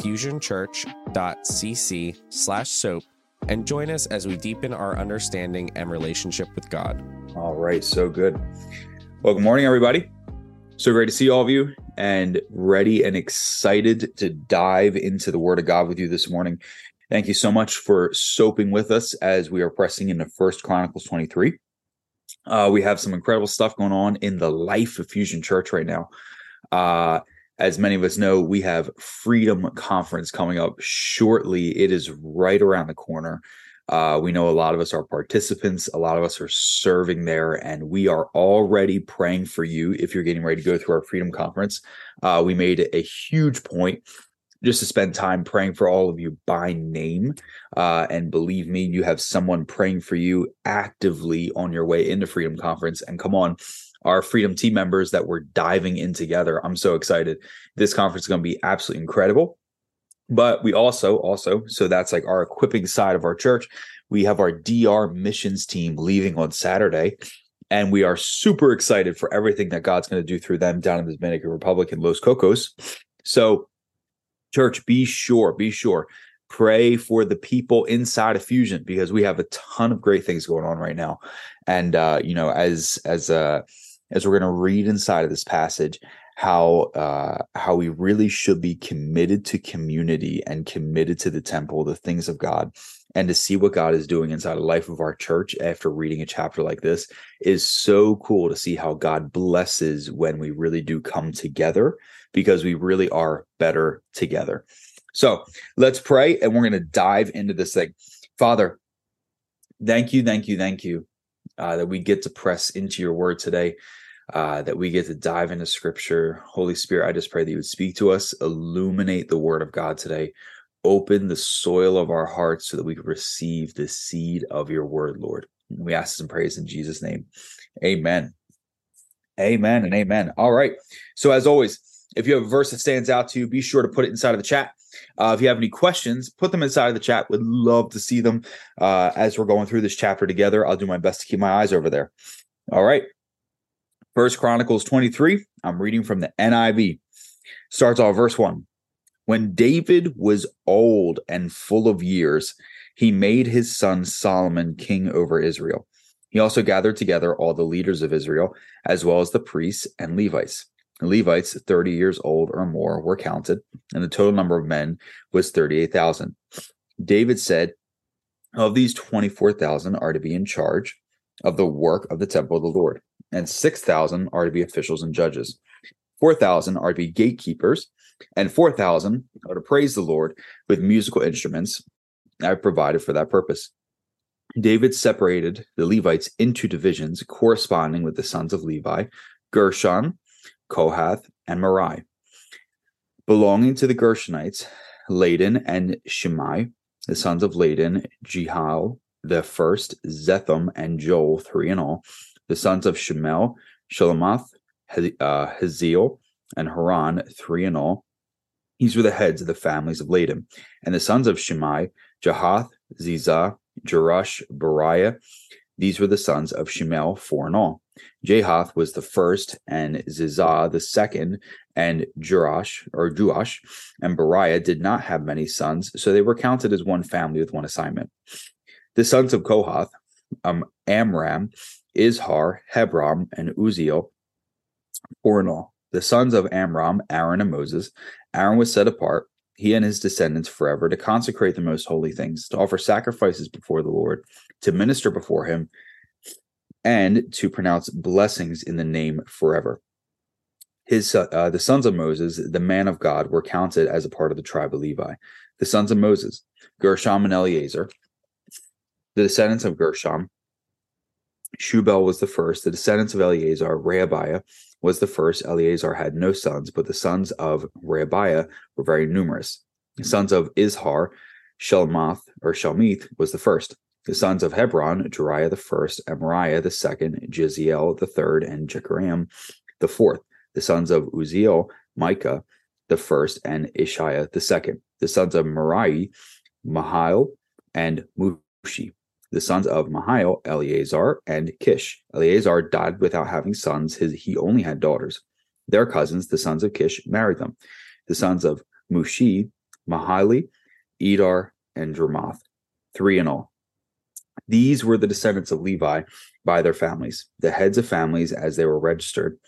fusionchurch.cc/soap and join us as we deepen our understanding and relationship with God. All right, so good. Well, good morning, everybody. So great to see all of you and ready and excited to dive into the Word of God with you this morning. Thank you so much for soaping with us as we are pressing into 1 Chronicles 23. We have some incredible stuff going on in the life of Fusion Church right now. As many of us know, we have Freedom Conference coming up shortly. It is right around the corner. We know a lot of us are participants. A lot of us are serving there, and we are already praying for you if you're getting ready to go through our Freedom Conference. We made a huge point just to spend time praying for all of you by name. And believe me, you have someone praying for you actively on your way into Freedom Conference. And come on, our Freedom team members that we're diving in together, I'm so excited. This conference is going to be absolutely incredible. But we also, so that's like our equipping side of our church, we have our DR missions team leaving on Saturday. And we are super excited for everything that God's going to do through them down in the Dominican Republic in Los Cocos. So Church, be sure, pray for the people inside of Fusion, because we have a ton of great things going on right now. And, as we're going to read inside of this passage, how we really should be committed to community and committed to the temple, the things of God, and to see what God is doing inside the life of our church after reading a chapter like this is so cool to see how God blesses when we really do come together, because we really are better together. So let's pray, and we're going to dive into this thing. Father, thank you that we get to press into your word today, that we get to dive into scripture. Holy Spirit, I just pray that you would speak to us, illuminate the word of God today, open the soil of our hearts so that we can receive the seed of your word, Lord. We ask this and praise in Jesus' name. Amen. Amen and amen. All right. So as always, if you have a verse that stands out to you, be sure to put it inside of the chat. If you have any questions, put them inside of the chat. Would love to see them as we're going through this chapter together. I'll do my best to keep my eyes over there. All right. 1 Chronicles 23, I'm reading from the NIV. Starts off verse 1. When David was old and full of years, he made his son Solomon king over Israel. He also gathered together all the leaders of Israel, as well as the priests and Levites. The Levites 30 years old or more were counted, and the total number of men was 38,000. David said, of these 24,000 are to be in charge of the work of the temple of the Lord, and 6,000 are to be officials and judges. 4,000 are to be gatekeepers, and 4,000 are to praise the Lord with musical instruments I provided for that purpose. David separated the Levites into divisions corresponding with the sons of Levi, Gershon, Kohath, and Merari. Belonging to the Gershonites, Layden and Shimei, the sons of Layden, Jehiel the first, Zetham, and Joel, 3 in all, the sons of Shimei, Shalomoth, Uziel, and Haran, 3 in all. These were the heads of the families of Layden. And the sons of Shimei, Jahath, Zizah, Jerush, Bariah. These were the sons of Shimei, 4 in all. Jahath was the first, and Zizah the second, and Jerush, and Bariah did not have many sons, so they were counted as one family with one assignment. The sons of Kohath, Amram, Izhar, Hebron, and Uziel, 4 in all. The sons of Amram, Aaron, and Moses. Aaron was set apart, he and his descendants forever, to consecrate the most holy things, to offer sacrifices before the Lord, to minister before him, and to pronounce blessings in the name forever. The sons of Moses, the man of God, were counted as a part of the tribe of Levi. The sons of Moses, Gershom and Eleazar, the descendants of Gershom. Shubal was the first. The descendants of Eleazar, Rehabiah was the first. Eleazar had no sons, but the sons of Rehabiah were very numerous. The sons of Izhar, Shelmoth or Shelmith was the first. The sons of Hebron, Jeriah the first, Amariah the second, Jehiel the third, and Jehoram the fourth. The sons of Uziel, Micah the first, and Ishiah the second. The sons of Merari, Mahail and Mushi. The sons of Mahail, Eleazar and Kish. Eleazar died without having sons. He only had daughters. Their cousins, the sons of Kish, married them. The sons of Mushi, Mahali, Edar, and Jermoth, 3 in all. These were the descendants of Levi by their families, the heads of families as they were registered,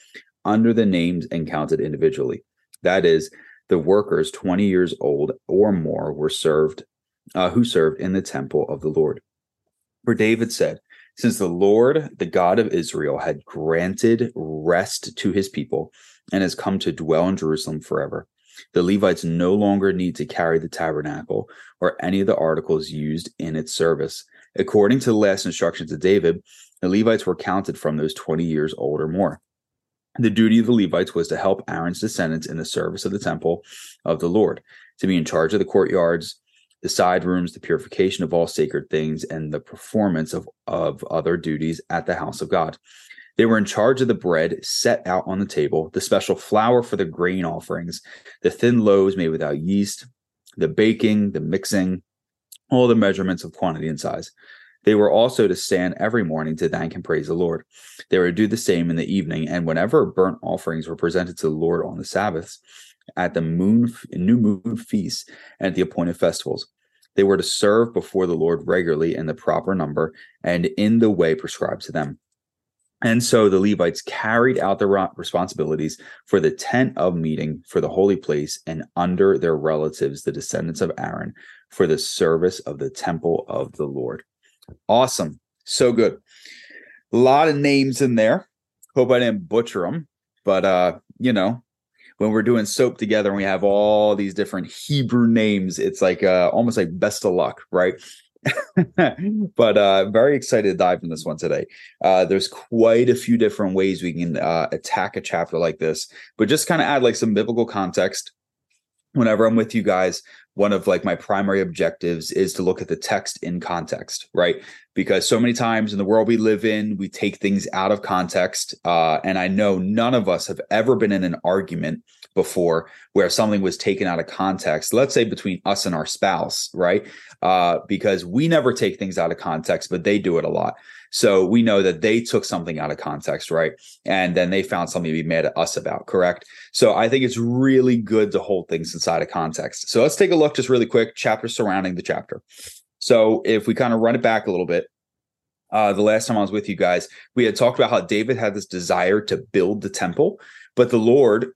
under the names and counted individually. That is, the workers 20 years old or more were who served in the temple of the Lord. For David said, since the Lord, the God of Israel, had granted rest to his people and has come to dwell in Jerusalem forever, the Levites no longer need to carry the tabernacle or any of the articles used in its service. According to the last instructions of David, the Levites were counted from those 20 years old or more. The duty of the Levites was to help Aaron's descendants in the service of the temple of the Lord, to be in charge of the courtyards, the side rooms, the purification of all sacred things, and the performance of other duties at the house of God. They were in charge of the bread set out on the table, the special flour for the grain offerings, the thin loaves made without yeast, the baking, the mixing, all the measurements of quantity and size. They were also to stand every morning to thank and praise the Lord. They were to do the same in the evening, and whenever burnt offerings were presented to the Lord on the Sabbaths, at the new moon feasts, and at the appointed festivals, they were to serve before the Lord regularly in the proper number and in the way prescribed to them. And so the Levites carried out their responsibilities for the tent of meeting, for the holy place, and under their relatives, the descendants of Aaron, for the service of the temple of the Lord. Awesome. So good. A lot of names in there. Hope I didn't butcher them. But, when we're doing soap together and we have all these different Hebrew names, it's like almost like best of luck, right? But very excited to dive in this one today. There's quite a few different ways we can attack a chapter like this, but just kind of add like some biblical context. Whenever I'm with you guys, one of like my primary objectives is to look at the text in context, right? Because so many times in the world we live in, we take things out of context. And I know none of us have ever been in an argument before where something was taken out of context, let's say between us and our spouse, right? Because we never take things out of context, but they do it a lot. So we know that they took something out of context, right? And then they found something to be mad at us about, correct? So I think it's really good to hold things inside of context. So let's take a look just really quick, chapter surrounding the chapter. So if we kind of run it back a little bit, the last time I was with you guys, we had talked about how David had this desire to build the temple, but the Lord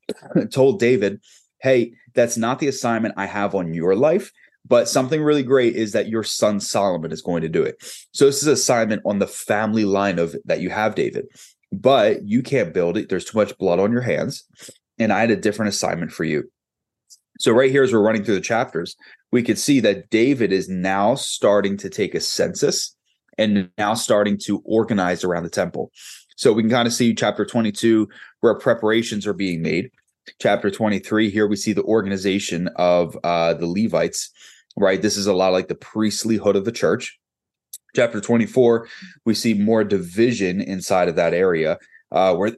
told David, hey, that's not the assignment I have on your life. But something really great is that your son Solomon is going to do it. So this is an assignment on the family line of that you have, David. But you can't build it. There's too much blood on your hands. And I had a different assignment for you. So right here, as we're running through the chapters, we could see that David is now starting to take a census and now starting to organize around the temple. So we can kind of see chapter 22 where preparations are being made. Chapter 23, here we see the organization of the Levites, right? This is a lot like the priestlyhood of the church. Chapter 24, we see more division inside of that area where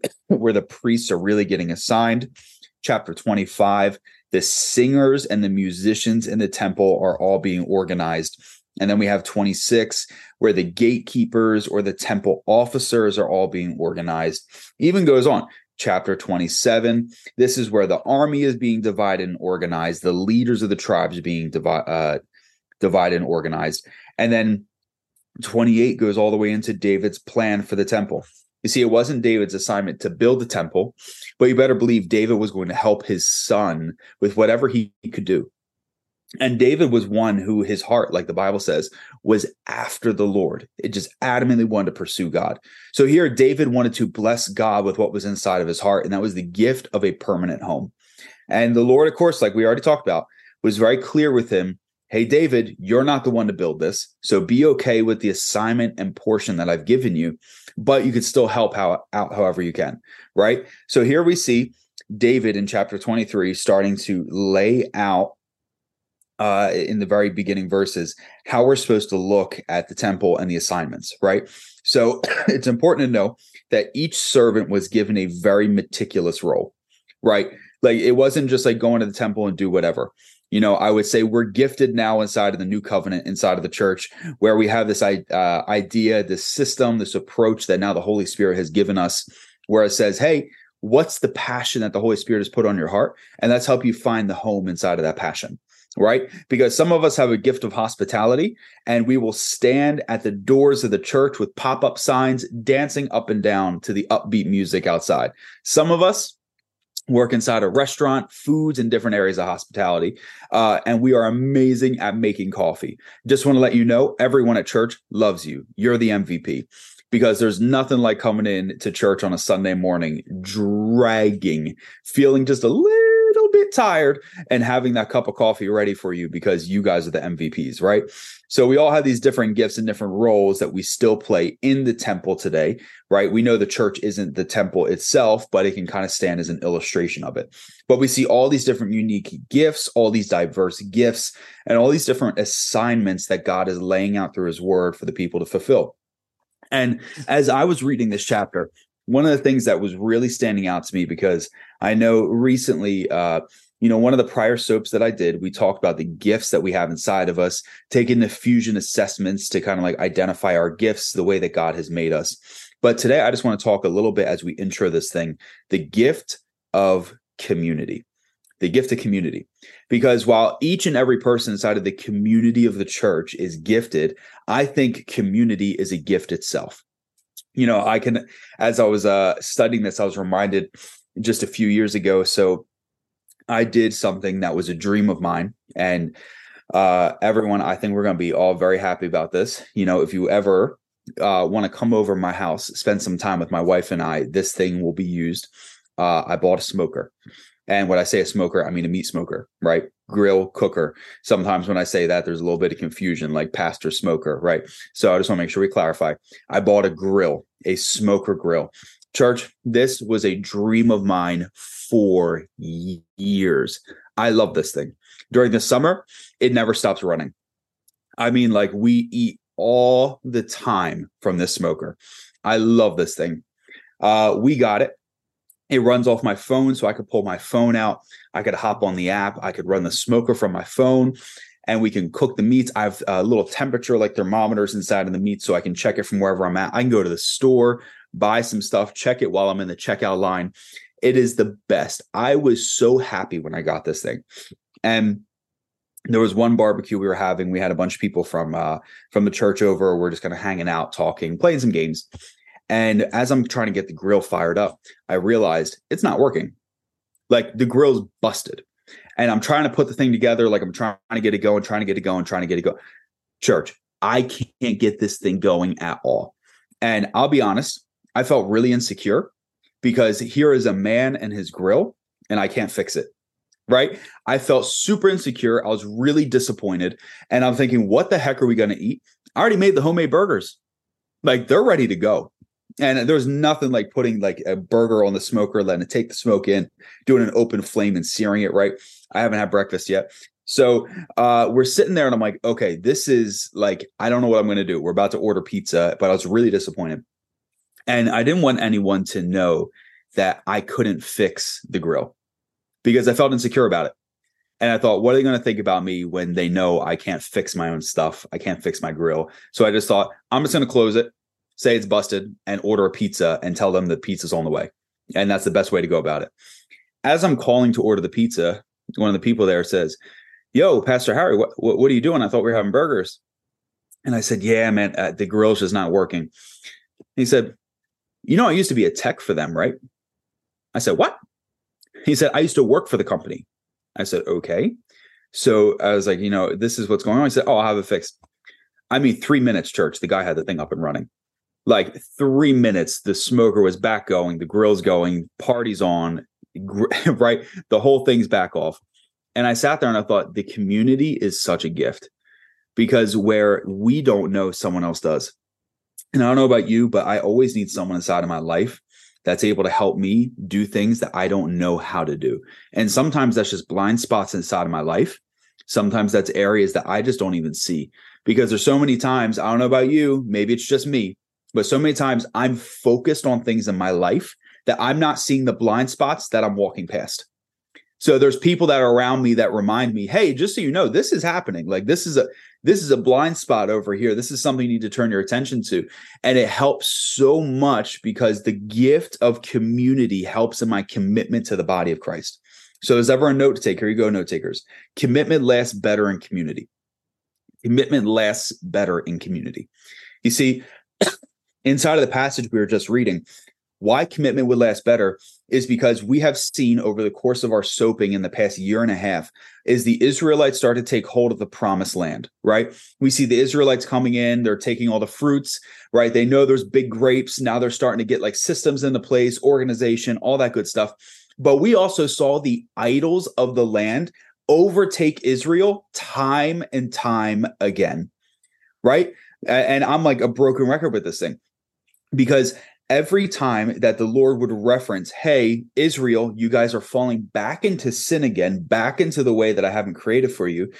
the priests are really getting assigned. Chapter 25, the singers and the musicians in the temple are all being organized. And then we have 26, where the gatekeepers or the temple officers are all being organized. Even goes on. Chapter 27, this is where the army is being divided and organized. The leaders of the tribes are being divided and organized. And then 28 goes all the way into David's plan for the temple. You see, it wasn't David's assignment to build the temple, but you better believe David was going to help his son with whatever he could do. And David was one who his heart, like the Bible says, was after the Lord. It just adamantly wanted to pursue God. So here, David wanted to bless God with what was inside of his heart, and that was the gift of a permanent home. And the Lord, of course, like we already talked about, was very clear with him. Hey, David, you're not the one to build this. So be okay with the assignment and portion that I've given you, but you can still help out however you can, right? So here we see David in chapter 23 starting to lay out in the very beginning verses, how we're supposed to look at the temple and the assignments, right? So it's important to know that each servant was given a very meticulous role, right? Like, it wasn't just like going to the temple and do whatever. You know, I would say we're gifted now inside of the new covenant, inside of the church, where we have this idea, this system, this approach that now the Holy Spirit has given us, where it says, hey, what's the passion that the Holy Spirit has put on your heart? And that's help you find the home inside of that passion, right? Because some of us have a gift of hospitality, and we will stand at the doors of the church with pop-up signs, dancing up and down to the upbeat music outside. Some of us work inside a restaurant, foods, and different areas of hospitality. And we are amazing at making coffee. Just want to let you know, everyone at church loves you. You're the MVP, because there's nothing like coming in to church on a Sunday morning, dragging, feeling just a little bit tired, and having that cup of coffee ready for you, because you guys are the MVPs, right? So we all have these different gifts and different roles that we still play in the temple today, right? We know the church isn't the temple itself, but it can kind of stand as an illustration of it. But we see all these different unique gifts, all these diverse gifts, and all these different assignments that God is laying out through his word for the people to fulfill. And as I was reading this chapter, one of the things that was really standing out to me, because I know recently, you know, one of the prior soaps that I did, we talked about the gifts that we have inside of us, taking the fusion assessments to kind of like identify our gifts, the way that God has made us. But today, I just want to talk a little bit as we intro this thing, the gift of community. Because while each and every person inside of the community of the church is gifted, I think community is a gift itself. You know, I can, as I was studying this, I was reminded just a few years ago. So I did something that was a dream of mine, and everyone, I think we're going to be all very happy about this. You know, if you ever want to come over my house, spend some time with my wife and I, this thing will be used. I bought a smoker. And when I say a smoker, I mean a meat smoker, right? Grill, cooker. Sometimes when I say that, there's a little bit of confusion, like pastor, smoker, right? So I just want to make sure we clarify. I bought a grill, a smoker grill. Church, this was a dream of mine for years. I love this thing. During the summer, it never stops running. I mean, like, we eat all the time from this smoker. I love this thing. We got it. It runs off my phone, so I could pull my phone out. I could hop on the app. I could run the smoker from my phone, and we can cook the meats. I have little temperature, like thermometers inside of the meat, so I can check it from wherever I'm at. I can go to the store, buy some stuff, check it while I'm in the checkout line. It is the best. I was so happy when I got this thing. And there was one barbecue we were having. We had a bunch of people from the church over. We're just kind of hanging out, talking, playing some games. And as I'm trying to get the grill fired up, I realized it's not working. Like, the grill's busted. And I'm trying to put the thing together. Like, I'm trying to get it going. Church, I can't get this thing going at all. And I'll be honest, I felt really insecure, because here is a man and his grill, and I can't fix it, right? I felt super insecure. I was really disappointed. And I'm thinking, what the heck are we going to eat? I already made the homemade burgers. Like, they're ready to go. And there's nothing like putting like a burger on the smoker, letting it take the smoke in, doing an open flame and searing it, right? I haven't had breakfast yet. So we're sitting there and I'm like, okay, this is like, I don't know what I'm going to do. We're about to order pizza, but I was really disappointed. And I didn't want anyone to know that I couldn't fix the grill, because I felt insecure about it. And I thought, what are they going to think about me when they know I can't fix my own stuff? I can't fix my grill. So I just thought, I'm just going to close it, say it's busted, and order a pizza and tell them the pizza's on the way. And that's the best way to go about it. As I'm calling to order the pizza, one of the people there says, yo, Pastor Harry, what are you doing? I thought we were having burgers. And I said, yeah, man, the grill's just not working. And he said, you know, I used to be a tech for them, right? I said, what? He said, I used to work for the company. I said, okay. So I was like, you know, this is what's going on. He said, oh, I'll have it fixed. I mean, 3 minutes, church, the guy had the thing up and running. Like 3 minutes, the smoker was back going, the grill's going, party's on, right? The whole thing's back off. And I sat there and I thought, the community is such a gift, because where we don't know, someone else does. And I don't know about you, but I always need someone inside of my life that's able to help me do things that I don't know how to do. And sometimes that's just blind spots inside of my life. Sometimes that's areas that I just don't even see, because there's so many times, I don't know about you, maybe it's just me, but so many times I'm focused on things in my life that I'm not seeing the blind spots that I'm walking past. So there's people that are around me that remind me, hey, just so you know, this is happening. Like this is a blind spot over here. This is something you need to turn your attention to. And it helps so much because the gift of community helps in my commitment to the body of Christ. So there's ever a note to take. Here you go, note takers. Commitment lasts better in community. Commitment lasts better in community. You see, inside of the passage we were just reading, why commitment would last better is because we have seen over the course of our soaping in the past year and a half is the Israelites start to take hold of the promised land, right? We see the Israelites coming in, they're taking all the fruits, right? They know there's big grapes. Now they're starting to get like systems into place, organization, all that good stuff. But we also saw the idols of the land overtake Israel time and time again, right? And I'm like a broken record with this thing, because every time that the Lord would reference, hey, Israel, you guys are falling back into sin again, back into the way that I haven't created for you,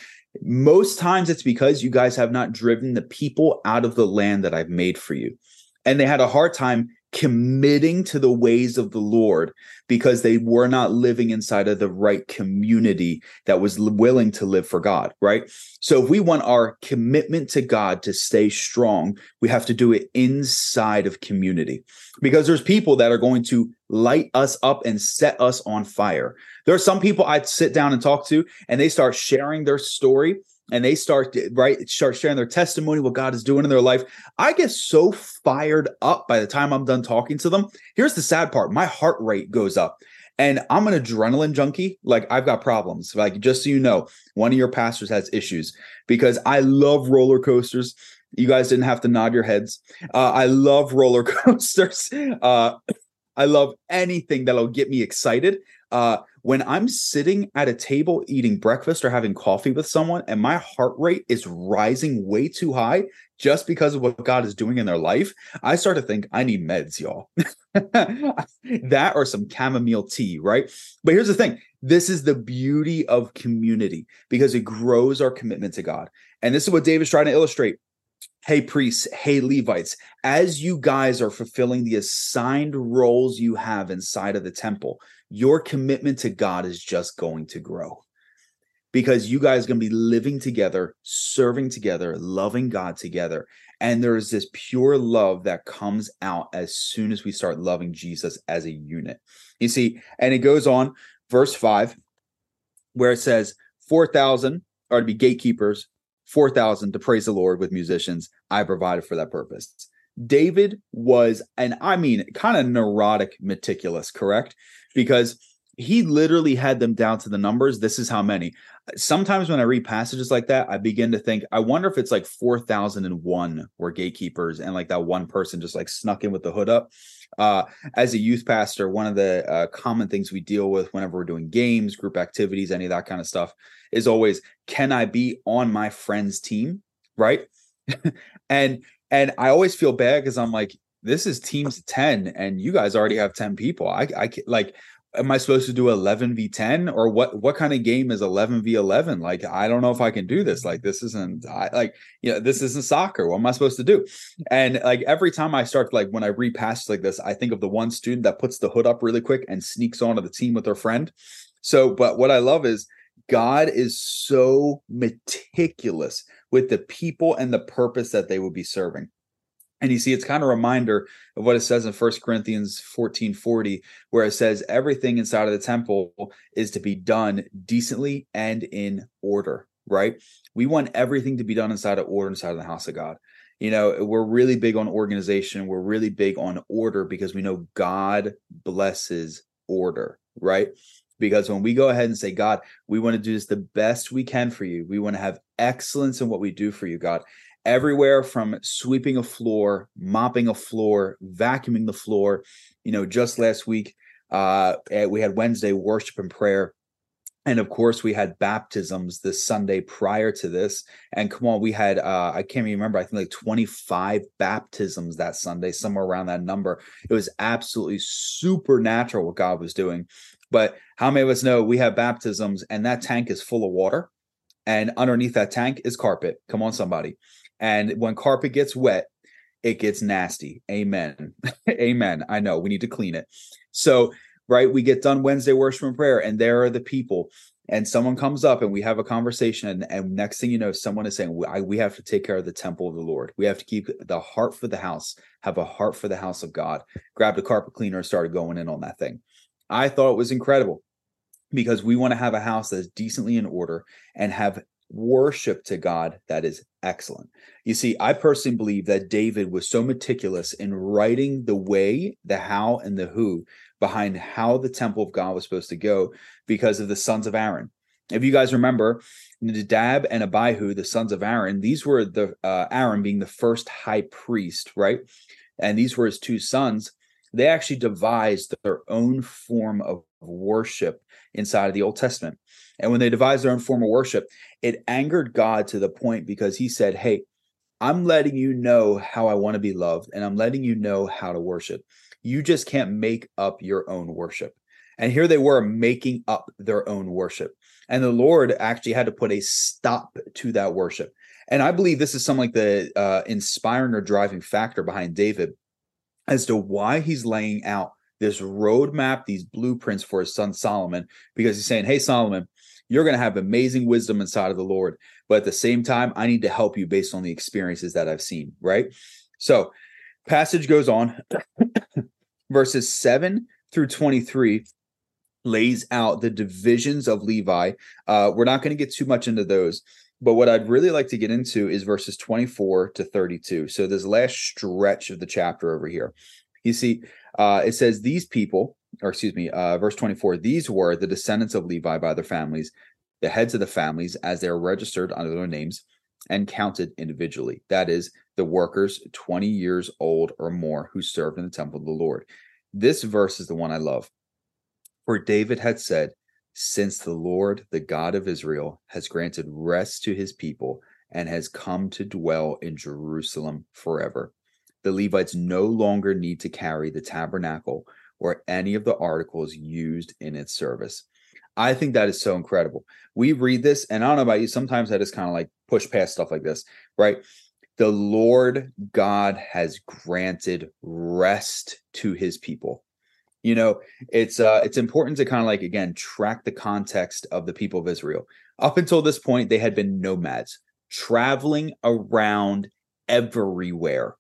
most times it's because you guys have not driven the people out of the land that I've made for you. And they had a hard time committing to the ways of the Lord because they were not living inside of the right community that was willing to live for God, right? So if we want our commitment to God to stay strong, we have to do it inside of community, because there's people that are going to light us up and set us on fire. There are some people I'd sit down and talk to, and they start sharing their story, and they start sharing their testimony, what God is doing in their life. I get so fired up by the time I'm done talking to them. Here's the sad part. My heart rate goes up, and I'm an adrenaline junkie. Like, I've got problems. Like, just so you know, one of your pastors has issues, because I love roller coasters. You guys didn't have to nod your heads. I love roller coasters. I love anything that'll get me excited. When I'm sitting at a table eating breakfast or having coffee with someone and my heart rate is rising way too high just because of what God is doing in their life, I start to think I need meds, y'all. That or some chamomile tea, right? But here's the thing. This is the beauty of community, because it grows our commitment to God. And this is what David's trying to illustrate. Hey, priests, hey, Levites, as you guys are fulfilling the assigned roles you have inside of the temple, your commitment to God is just going to grow, because you guys are going to be living together, serving together, loving God together. And there is this pure love that comes out as soon as we start loving Jesus as a unit. You see, and it goes on, verse 5, where it says 4,000 are to be gatekeepers, 4,000 to praise the Lord with musicians. I provided for that purpose. David was, and I mean, kind of neurotic, meticulous, correct? Because he literally had them down to the numbers. This is how many. Sometimes when I read passages like that, I begin to think, I wonder if it's like 4,001 were gatekeepers, and like that one person just like snuck in with the hood up. As a youth pastor, one of the common things we deal with whenever we're doing games, group activities, any of that kind of stuff is always, can I be on my friend's team? Right. And I always feel bad, because I'm like, this is teams of 10 and you guys already have 10 people. I like, am I supposed to do 11v10, or what kind of game is 11v11? Like, I don't know if I can do this. Like, this isn't soccer. What am I supposed to do? And like, every time I start, like when I read passages like this, I think of the one student that puts the hood up really quick and sneaks onto the team with their friend. So, but what I love is God is so meticulous with the people and the purpose that they would be serving. And you see, it's kind of a reminder of what it says in 1 Corinthians 14:40, where it says everything inside of the temple is to be done decently and in order, right? We want everything to be done inside of order, inside of the house of God. You know, we're really big on organization. We're really big on order, because we know God blesses order, right? Because when we go ahead and say, God, we want to do this the best we can for you. We want to have excellence in what we do for you, God. Everywhere from sweeping a floor, mopping a floor, vacuuming the floor. You know, just last week, we had Wednesday worship and prayer. And of course, we had baptisms this Sunday prior to this. And come on, we had, I can't even remember, I think like 25 baptisms that Sunday, somewhere around that number. It was absolutely supernatural what God was doing. But how many of us know we have baptisms and that tank is full of water? and underneath that tank is carpet. Come on, somebody. And when carpet gets wet, it gets nasty. Amen. Amen. I know we need to clean it. So, right, we get done Wednesday worship and prayer, and there are the people. And someone comes up and we have a conversation, and next thing you know, someone is saying, we have to take care of the temple of the Lord. We have to keep the heart for the house, have a heart for the house of God. Grabbed a carpet cleaner and started going in on that thing. I thought it was incredible, because we want to have a house that's decently in order and have worship to God that is excellent. You see, I personally believe that David was so meticulous in writing the way, the how, and the who behind how the temple of God was supposed to go because of the sons of Aaron. If you guys remember, Nadab and Abihu, the sons of Aaron, these were the Aaron being the first high priest, right? And these were his two sons. They actually devised their own form of worship inside of the Old Testament. And when they devised their own form of worship, it angered God to the point because he said, hey, I'm letting you know how I want to be loved, and I'm letting you know how to worship. You just can't make up your own worship. And here they were making up their own worship. And the Lord actually had to put a stop to that worship. And I believe this is something like the inspiring or driving factor behind David as to why he's laying out this roadmap, these blueprints for his son Solomon, because he's saying, hey, Solomon, you're going to have amazing wisdom inside of the Lord. But at the same time, I need to help you based on the experiences that I've seen, right? So passage goes on, verses 7 through 23 lays out the divisions of Levi. We're not going to get too much into those, but what I'd really like to get into is verses 24 to 32. So this last stretch of the chapter over here. You see, it says these people, or excuse me, verse 24, these were the descendants of Levi by their families, the heads of the families as they are registered under their names and counted individually. That is, the workers 20 years old or more who served in the temple of the Lord. This verse is the one I love. For David had said, since the Lord, the God of Israel, has granted rest to his people and has come to dwell in Jerusalem forever, the Levites no longer need to carry the tabernacle or any of the articles used in its service. I think that is so incredible. We read this, and I don't know about you, sometimes I just kind of like push past stuff like this, right? The Lord God has granted rest to his people. You know, it's important to kind of like, again, track the context of the people of Israel. Up until this point, they had been nomads traveling around everywhere.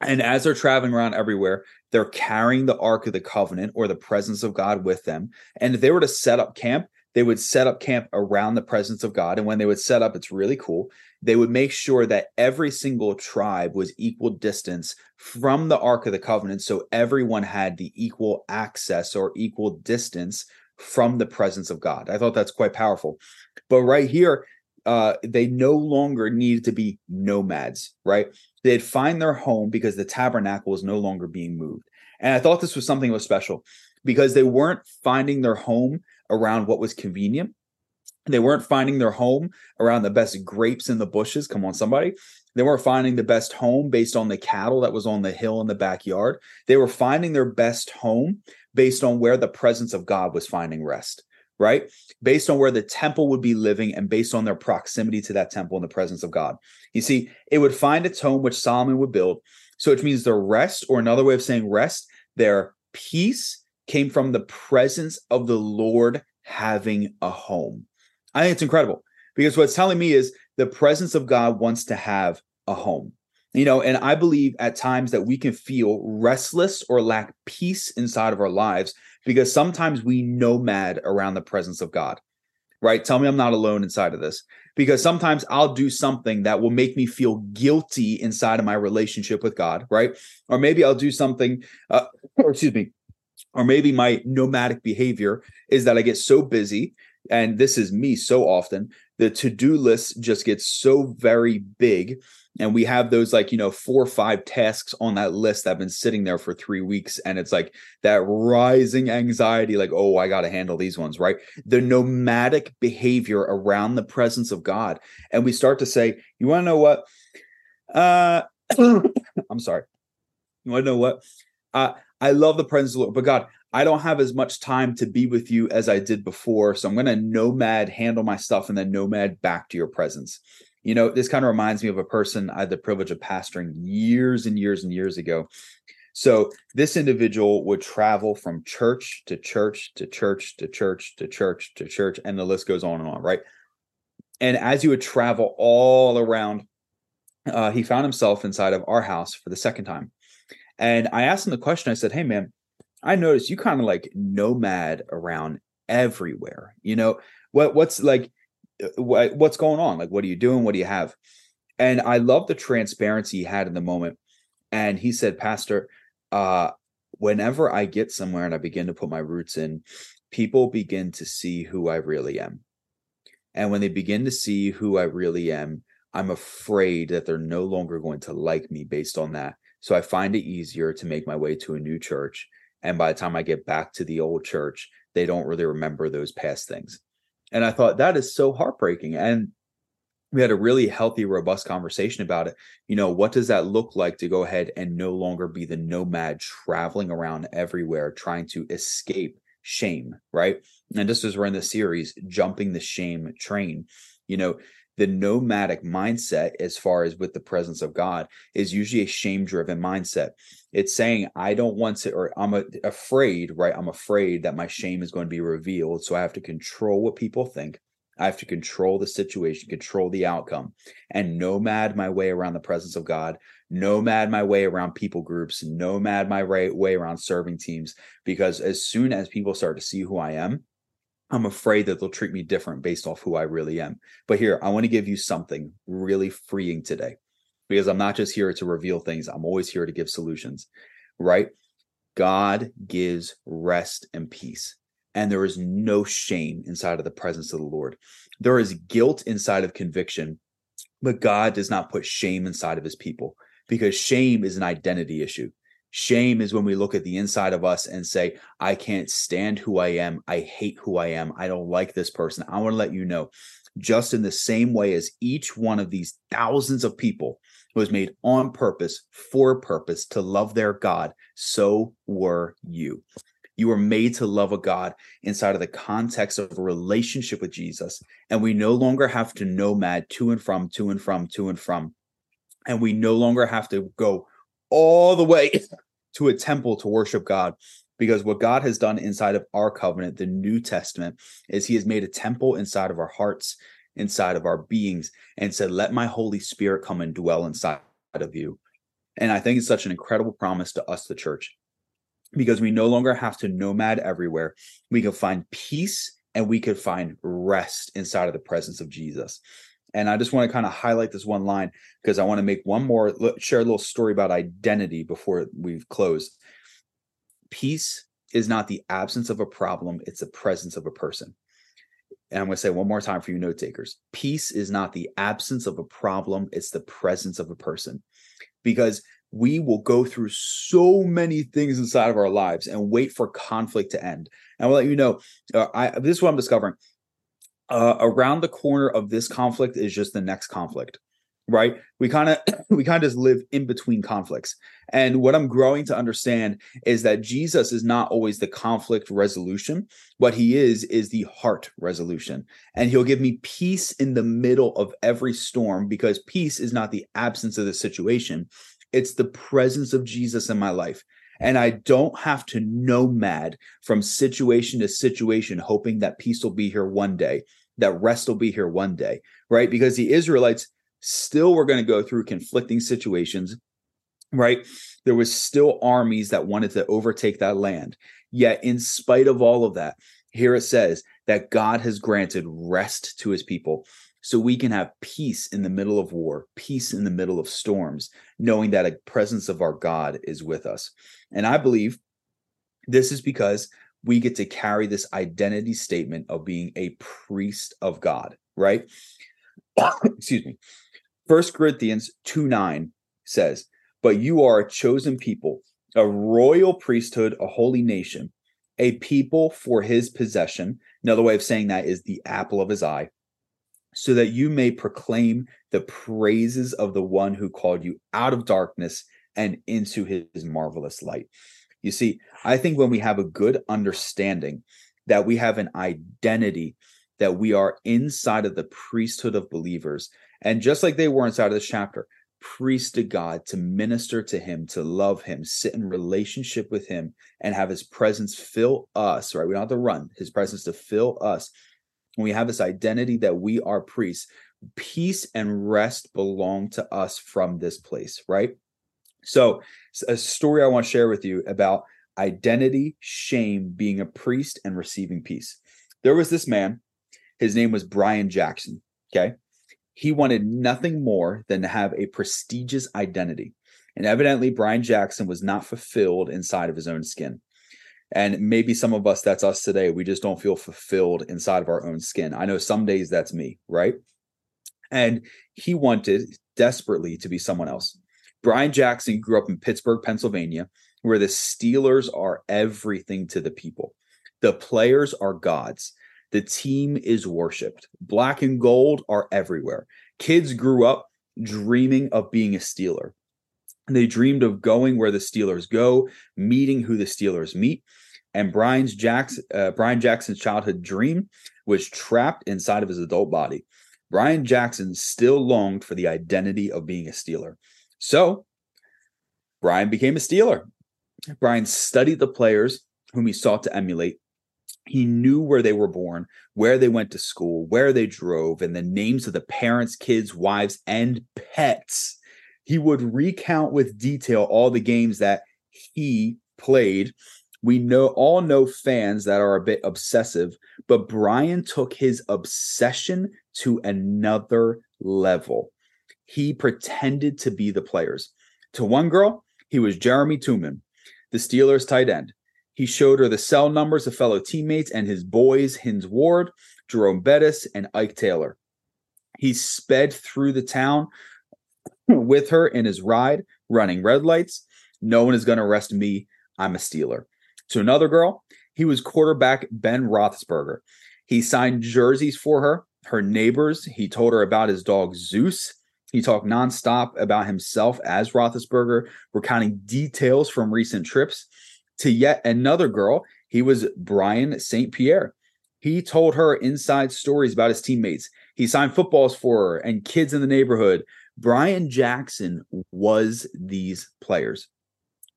And as they're traveling around everywhere, they're carrying the Ark of the Covenant or the presence of God with them. And if they were to set up camp, they would set up camp around the presence of God. And when they would set up, it's really cool, they would make sure that every single tribe was equal distance from the Ark of the Covenant. So everyone had the equal access or equal distance from the presence of God. I thought that's quite powerful. But right here, they no longer needed to be nomads, right? They'd find their home because the tabernacle was no longer being moved. And I thought this was something that was special because they weren't finding their home around what was convenient. They weren't finding their home around the best grapes in the bushes. Come on, somebody. They weren't finding the best home based on the cattle that was on the hill in the backyard. They were finding their best home based on where the presence of God was finding rest, right? Based on where the temple would be living and based on their proximity to that temple and the presence of God. You see, it would find its home, which Solomon would build. So it means their rest, or another way of saying rest, their peace came from the presence of the Lord having a home. I think it's incredible because what's telling me is the presence of God wants to have a home, you know, and I believe at times that we can feel restless or lack peace inside of our lives because sometimes we nomad around the presence of God, right? Tell me I'm not alone inside of this because sometimes I'll do something that will make me feel guilty inside of my relationship with God, right? Or maybe I'll do something, or maybe my nomadic behavior is that I get so busy, and this is me so often, the to-do list just gets so very big. And we have those like, you know, 4 or 5 tasks on that list that have been sitting there for 3 weeks. And it's like that rising anxiety, like, oh, I got to handle these ones, right? The nomadic behavior around the presence of God. And we start to say, you want to know what? I'm sorry. You want to know what? I love the presence of the Lord, but God, I don't have as much time to be with you as I did before. So I'm going to nomad, handle my stuff, and then nomad back to your presence. You know, this kind of reminds me of a person I had the privilege of pastoring years and years and years ago. So this individual would travel from church to church to church to church to church to church, and the list goes on and on, right? And as you would travel all around, he found himself inside of our house for the second time. And I asked him the question. I said, hey, man, I noticed you kind of like nomad around everywhere. You know, what's going on? Like, what are you doing? What do you have? And I love the transparency he had in the moment. And he said, Pastor, whenever I get somewhere and I begin to put my roots in, people begin to see who I really am. And when they begin to see who I really am, I'm afraid that they're no longer going to like me based on that. So I find it easier to make my way to a new church. And by the time I get back to the old church, they don't really remember those past things. And I thought, that is so heartbreaking. And we had a really healthy, robust conversation about it. You know, what does that look like to go ahead and no longer be the nomad traveling around everywhere, trying to escape shame, right? And just as we're in the series, Jumping the Shame Train, you know, the nomadic mindset, as far as with the presence of God, is usually a shame-driven mindset. It's saying, I don't want to, or I'm afraid, right? I'm afraid that my shame is going to be revealed. So I have to control what people think. I have to control the situation, control the outcome, and nomad my way around the presence of God, nomad my way around people groups, nomad my way around serving teams, because as soon as people start to see who I am, I'm afraid that they'll treat me different based off who I really am. But here, I want to give you something really freeing today, because I'm not just here to reveal things. I'm always here to give solutions, right? God gives rest and peace. And there is no shame inside of the presence of the Lord. There is guilt inside of conviction, but God does not put shame inside of his people, because shame is an identity issue. Shame is when we look at the inside of us and say, I can't stand who I am. I hate who I am. I don't like this person. I want to let you know, just in the same way as each one of these thousands of people was made on purpose, for purpose, to love their God, so were you. You were made to love a God inside of the context of a relationship with Jesus. And we no longer have to nomad to and from. And we no longer have to go all the way to a temple to worship God, because what God has done inside of our covenant, the New Testament, is he has made a temple inside of our hearts, inside of our beings, and said, let my Holy Spirit come and dwell inside of you. And I think it's such an incredible promise to us, the church, because we no longer have to nomad everywhere. We can find peace and we could find rest inside of the presence of Jesus. And I just want to kind of highlight this one line, because I want to make one more, share a little story about identity before we've closed. Peace is not the absence of a problem. It's the presence of a person. And I'm going to say one more time for you note takers. Peace is not the absence of a problem. It's the presence of a person. Because we will go through so many things inside of our lives and wait for conflict to end. And I'll let you know, this is what I'm discovering. Around the corner of this conflict is just the next conflict, right? We kind of just live in between conflicts. And what I'm growing to understand is that Jesus is not always the conflict resolution. What he is the heart resolution. And he'll give me peace in the middle of every storm, because peace is not the absence of the situation. It's the presence of Jesus in my life. And I don't have to nomad from situation to situation, hoping that peace will be here one day, that rest will be here one day, right? Because the Israelites still were going to go through conflicting situations, right? There was still armies that wanted to overtake that land. Yet in spite of all of that, here it says that God has granted rest to his people. So we can have peace in the middle of war, peace in the middle of storms, knowing that a presence of our God is with us. And I believe this is because we get to carry this identity statement of being a priest of God, right? Excuse me. 1 Corinthians 2:9 says, but you are a chosen people, a royal priesthood, a holy nation, a people for his possession. Another way of saying that is the apple of his eye. So that you may proclaim the praises of the one who called you out of darkness and into his marvelous light. You see, I think when we have a good understanding that we have an identity, that we are inside of the priesthood of believers, and just like they were inside of this chapter, priest to God, to minister to him, to love him, sit in relationship with him, and have his presence fill us, right? We don't have to run, his presence to fill us. When we have this identity that we are priests, peace and rest belong to us from this place, right? So a story I want to share with you about identity, shame, being a priest, and receiving peace. There was this man, his name was Brian Jackson, okay? He wanted nothing more than to have a prestigious identity. And evidently, Brian Jackson was not fulfilled inside of his own skin. And maybe some of us, that's us today. We just don't feel fulfilled inside of our own skin. I know some days that's me, right? And he wanted desperately to be someone else. Brian Jackson grew up in Pittsburgh, Pennsylvania, where the Steelers are everything to the people. The players are gods. The team is worshipped. Black and gold are everywhere. Kids grew up dreaming of being a Steeler. They dreamed of going where the Steelers go, meeting who the Steelers meet. And Brian Jackson's childhood dream was trapped inside of his adult body. Brian Jackson still longed for the identity of being a Steeler. So Brian became a Steeler. Brian studied the players whom he sought to emulate. He knew where they were born, where they went to school, where they drove, and the names of the parents, kids, wives, and pets. He would recount with detail all the games that he played. We all know fans that are a bit obsessive, but Brian took his obsession to another level. He pretended to be the players. To one girl, he was Jeremy Tooman, the Steelers' tight end. He showed her the cell numbers of fellow teammates and his boys, Hinz Ward, Jerome Bettis, and Ike Taylor. He sped through the town with her in his ride, running red lights. No one is going to arrest me. I'm a Steeler. To another girl, he was quarterback Ben Roethlisberger. He signed jerseys for her, her neighbors. He told her about his dog, Zeus. He talked nonstop about himself as Roethlisberger, recounting details from recent trips. To yet another girl, he was Brian St. Pierre. He told her inside stories about his teammates. He signed footballs for her and kids in the neighborhood. Brian Jackson was these players.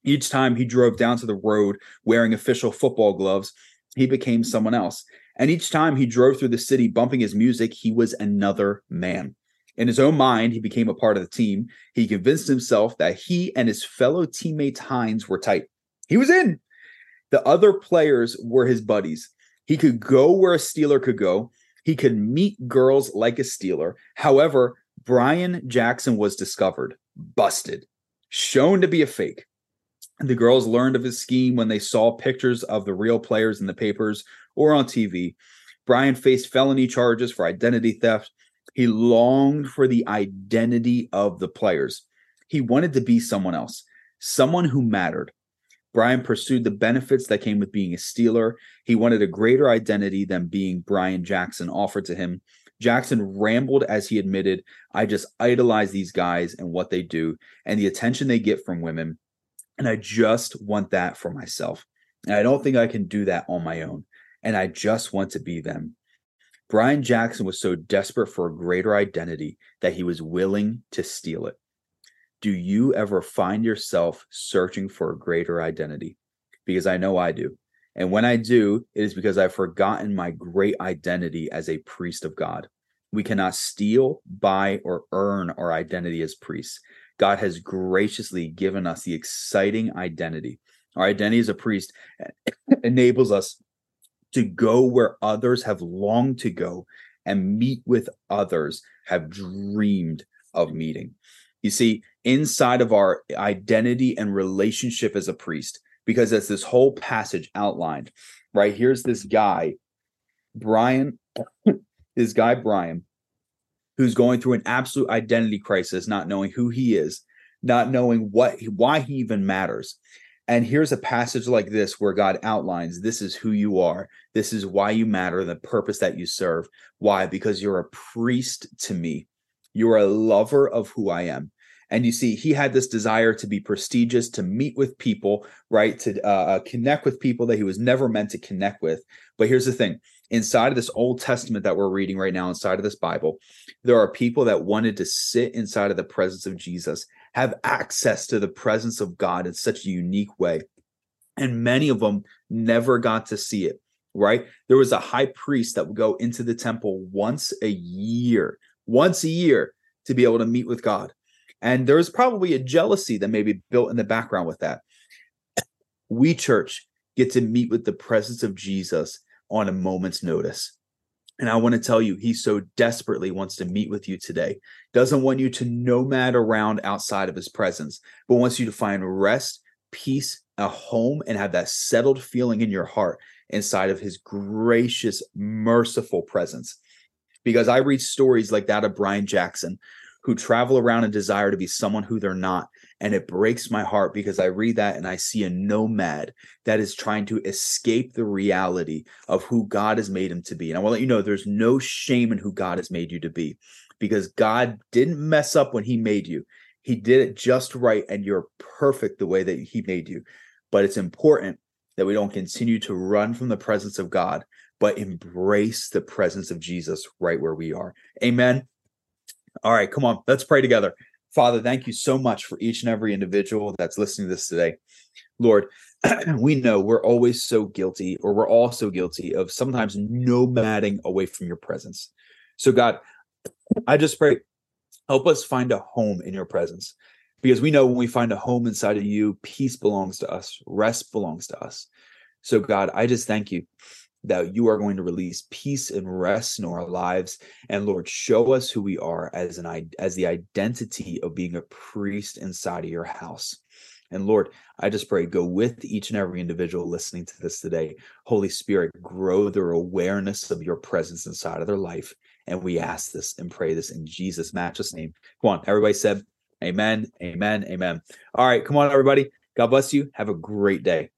Each time he drove down to the road wearing official football gloves, he became someone else. And each time he drove through the city bumping his music, he was another man. In his own mind, he became a part of the team. He convinced himself that he and his fellow teammates Hines were tight. He was in. The other players were his buddies. He could go where a Steeler could go. He could meet girls like a Steeler. However, Brian Jackson was discovered, busted, shown to be a fake. The girls learned of his scheme when they saw pictures of the real players in the papers or on TV. Brian faced felony charges for identity theft. He longed for the identity of the players. He wanted to be someone else, someone who mattered. Brian pursued the benefits that came with being a Steeler. He wanted a greater identity than being Brian Jackson offered to him. Jackson rambled as he admitted, I just idolize these guys and what they do and the attention they get from women. And I just want that for myself. And I don't think I can do that on my own. And I just want to be them. Brian Jackson was so desperate for a greater identity that he was willing to steal it. Do you ever find yourself searching for a greater identity? Because I know I do. And when I do, it is because I've forgotten my great identity as a priest of God. We cannot steal, buy, or earn our identity as priests. God has graciously given us the exciting identity. Our identity as a priest enables us to go where others have longed to go and meet with others have dreamed of meeting. You see, inside of our identity and relationship as a priest, because as this whole passage outlined, right, here's this guy, Brian, who's going through an absolute identity crisis, not knowing who he is, not knowing why he even matters. And here's a passage like this where God outlines, this is who you are. This is why you matter, the purpose that you serve. Why? Because you're a priest to me. You're a lover of who I am. And you see, he had this desire to be prestigious, to meet with people, right, to connect with people that he was never meant to connect with. But here's the thing. Inside of this Old Testament that we're reading right now, inside of this Bible, there are people that wanted to sit inside of the presence of Jesus, have access to the presence of God in such a unique way. And many of them never got to see it, right? There was a high priest that would go into the temple once a year to be able to meet with God. And there's probably a jealousy that may be built in the background with that. We, church, get to meet with the presence of Jesus on a moment's notice. And I want to tell you, he so desperately wants to meet with you today. Doesn't want you to nomad around outside of his presence, but wants you to find rest, peace, a home, and have that settled feeling in your heart inside of his gracious, merciful presence. Because I read stories like that of Brian Jackson, who travel around and desire to be someone who they're not. And it breaks my heart because I read that and I see a nomad that is trying to escape the reality of who God has made him to be. And I want to let you know, there's no shame in who God has made you to be, because God didn't mess up when he made you. He did it just right, and you're perfect the way that he made you. But it's important that we don't continue to run from the presence of God, but embrace the presence of Jesus right where we are. Amen. All right, come on, let's pray together. Father, thank you so much for each and every individual that's listening to this today. Lord, we know we're always so guilty, or we're all so guilty of sometimes nomading away from your presence. So God, I just pray, help us find a home in your presence, because we know when we find a home inside of you, peace belongs to us, rest belongs to us. So God, I just thank you that you are going to release peace and rest in our lives. And Lord, show us who we are as the identity of being a priest inside of your house. And Lord, I just pray, go with each and every individual listening to this today. Holy Spirit, grow their awareness of your presence inside of their life. And we ask this and pray this in Jesus' matchless name. Come on, everybody said, amen, amen, amen. All right, come on, everybody. God bless you. Have a great day.